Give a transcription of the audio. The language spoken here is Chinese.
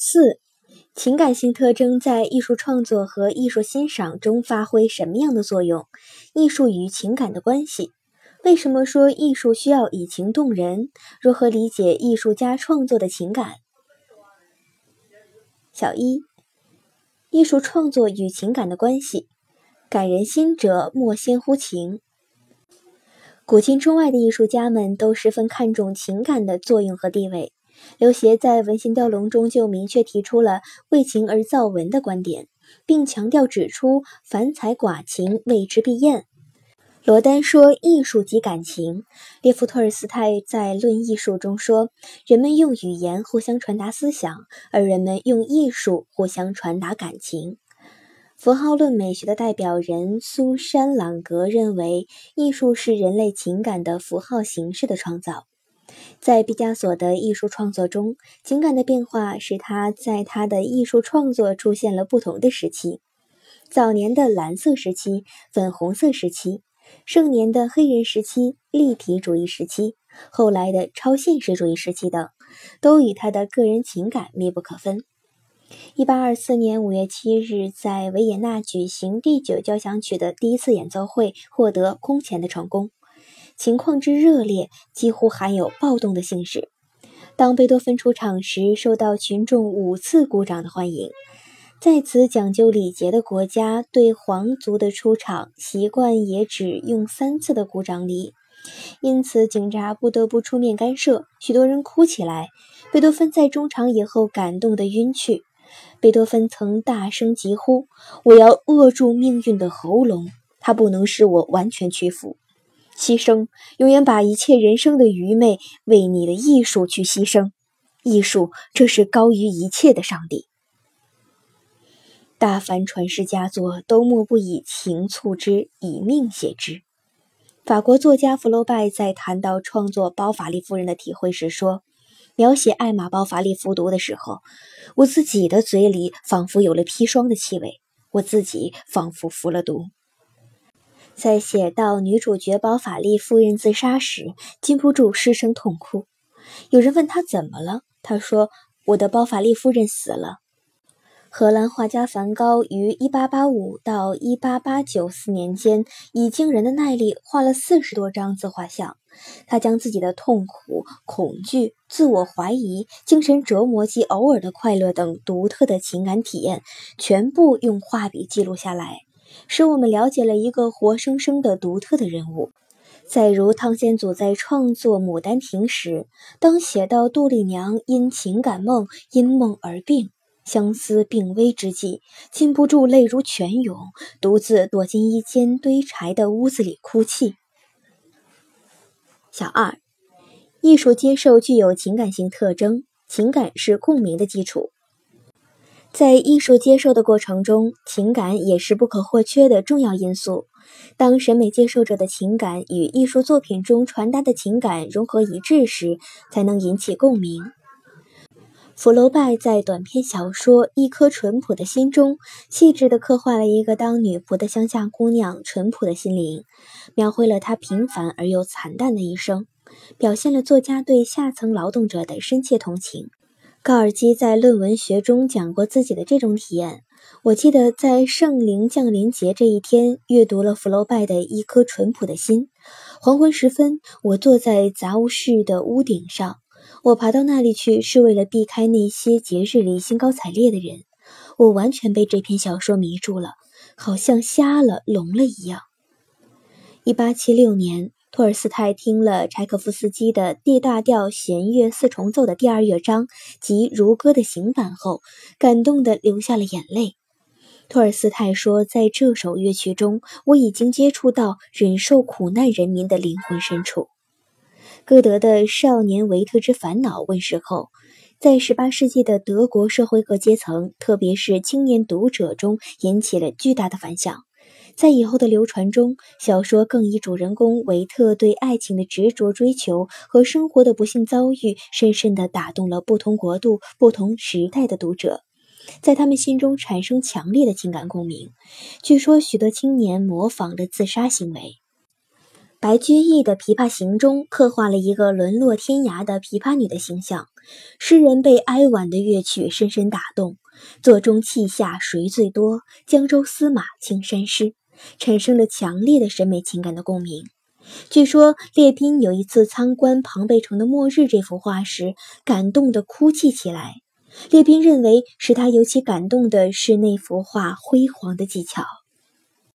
4. 情感性特征在艺术创作和艺术欣赏中发挥什么样的作用？艺术与情感的关系。为什么说艺术需要以情动人？如何理解艺术家创作的情感？1. 艺术创作与情感的关系。感人心者，莫先乎情。古今中外的艺术家们都十分看重情感的作用和地位。刘勰在《文心雕龙》中就明确提出了为情而造文的观点，并强调指出凡才寡情，谓之必厌。罗丹说艺术即感情，列夫·托尔斯泰在《论艺术》中说，人们用语言互相传达思想，而人们用艺术互相传达感情。符号论美学的代表人苏珊·朗格认为，艺术是人类情感的符号形式的创造。在毕加索的艺术创作中，情感的变化使他在他的艺术创作出现了不同的时期。早年的蓝色时期、粉红色时期，盛年的黑人时期、立体主义时期，后来的超现实主义时期等，都与他的个人情感密不可分。1824年5月7日，在维也纳举行第9交响曲的第一次演奏会，获得空前的成功。情况之热烈，几乎含有暴动的性质。当贝多芬出场时，受到群众5次鼓掌的欢迎。在此讲究礼节的国家，对皇族的出场习惯也只用3次的鼓掌礼，因此警察不得不出面干涉，许多人哭起来。贝多芬在中场以后感动得晕去。贝多芬曾大声疾呼：“我要扼住命运的喉咙，它不能使我完全屈服。”牺牲，永远把一切人生的愚昧为你的艺术去牺牲。艺术，这是高于一切的上帝。大凡传世佳作，都莫不以情促之，以命写之。法国作家福楼拜在谈到创作包法利夫人的体会时说，描写艾玛包法利服毒的时候，我自己的嘴里仿佛有了砒霜的气味，我自己仿佛服了毒。在写到女主角包法利夫人自杀时，禁不住失声痛哭。有人问她怎么了，她说，我的包法利夫人死了。荷兰画家梵高于1885到1889年间，以惊人的耐力画了40多张自画像。他将自己的痛苦、恐惧、自我怀疑、精神折磨及偶尔的快乐等独特的情感体验，全部用画笔记录下来，使我们了解了一个活生生的独特的人物。再如汤显祖在创作《牡丹亭》时，当写到杜丽娘因情感梦、因梦而病，相思病危之际，禁不住泪如泉涌，独自躲进一间堆柴的屋子里哭泣。2. 艺术接受具有情感性特征，情感是共鸣的基础。在艺术接受的过程中，情感也是不可或缺的重要因素。当审美接受者的情感与艺术作品中传达的情感融合一致时，才能引起共鸣。福楼拜在短篇小说《一颗淳朴的心》中，细致地刻画了一个当女仆的乡下姑娘淳朴的心灵，描绘了她平凡而又惨淡的一生，表现了作家对下层劳动者的深切同情。高尔基在论文学中讲过自己的这种体验。我记得在圣灵降临节这一天，阅读了福楼拜的《一颗淳朴的心》。黄昏时分，我坐在杂物室的屋顶上，我爬到那里去是为了避开那些节日里兴高采烈的人。我完全被这篇小说迷住了，好像瞎了聋了一样。1876年，托尔斯泰听了柴可夫斯基的D大调弦乐四重奏的第2乐章及如歌的行板后，感动地流下了眼泪。托尔斯泰说，在这首乐曲中，我已经接触到忍受苦难人民的灵魂深处。歌德的《少年维特之烦恼》问世后，在18世纪的德国社会各阶层，特别是青年读者中引起了巨大的反响。在以后的流传中，小说更以主人公维特对爱情的执着追求和生活的不幸遭遇，深深地打动了不同国度、不同时代的读者，在他们心中产生强烈的情感共鸣。据说许多青年模仿着自杀行为。白居易的《琵琶行》中刻画了一个沦落天涯的琵琶女的形象，诗人被哀婉的乐曲深深打动，座中泣下谁最多？江州司马青衫湿，产生了强烈的审美情感的共鸣。据说列宾有一次参观庞贝城的《末日》这幅画时，感动得哭泣起来。列宾认为使他尤其感动的是那幅画辉煌的技巧。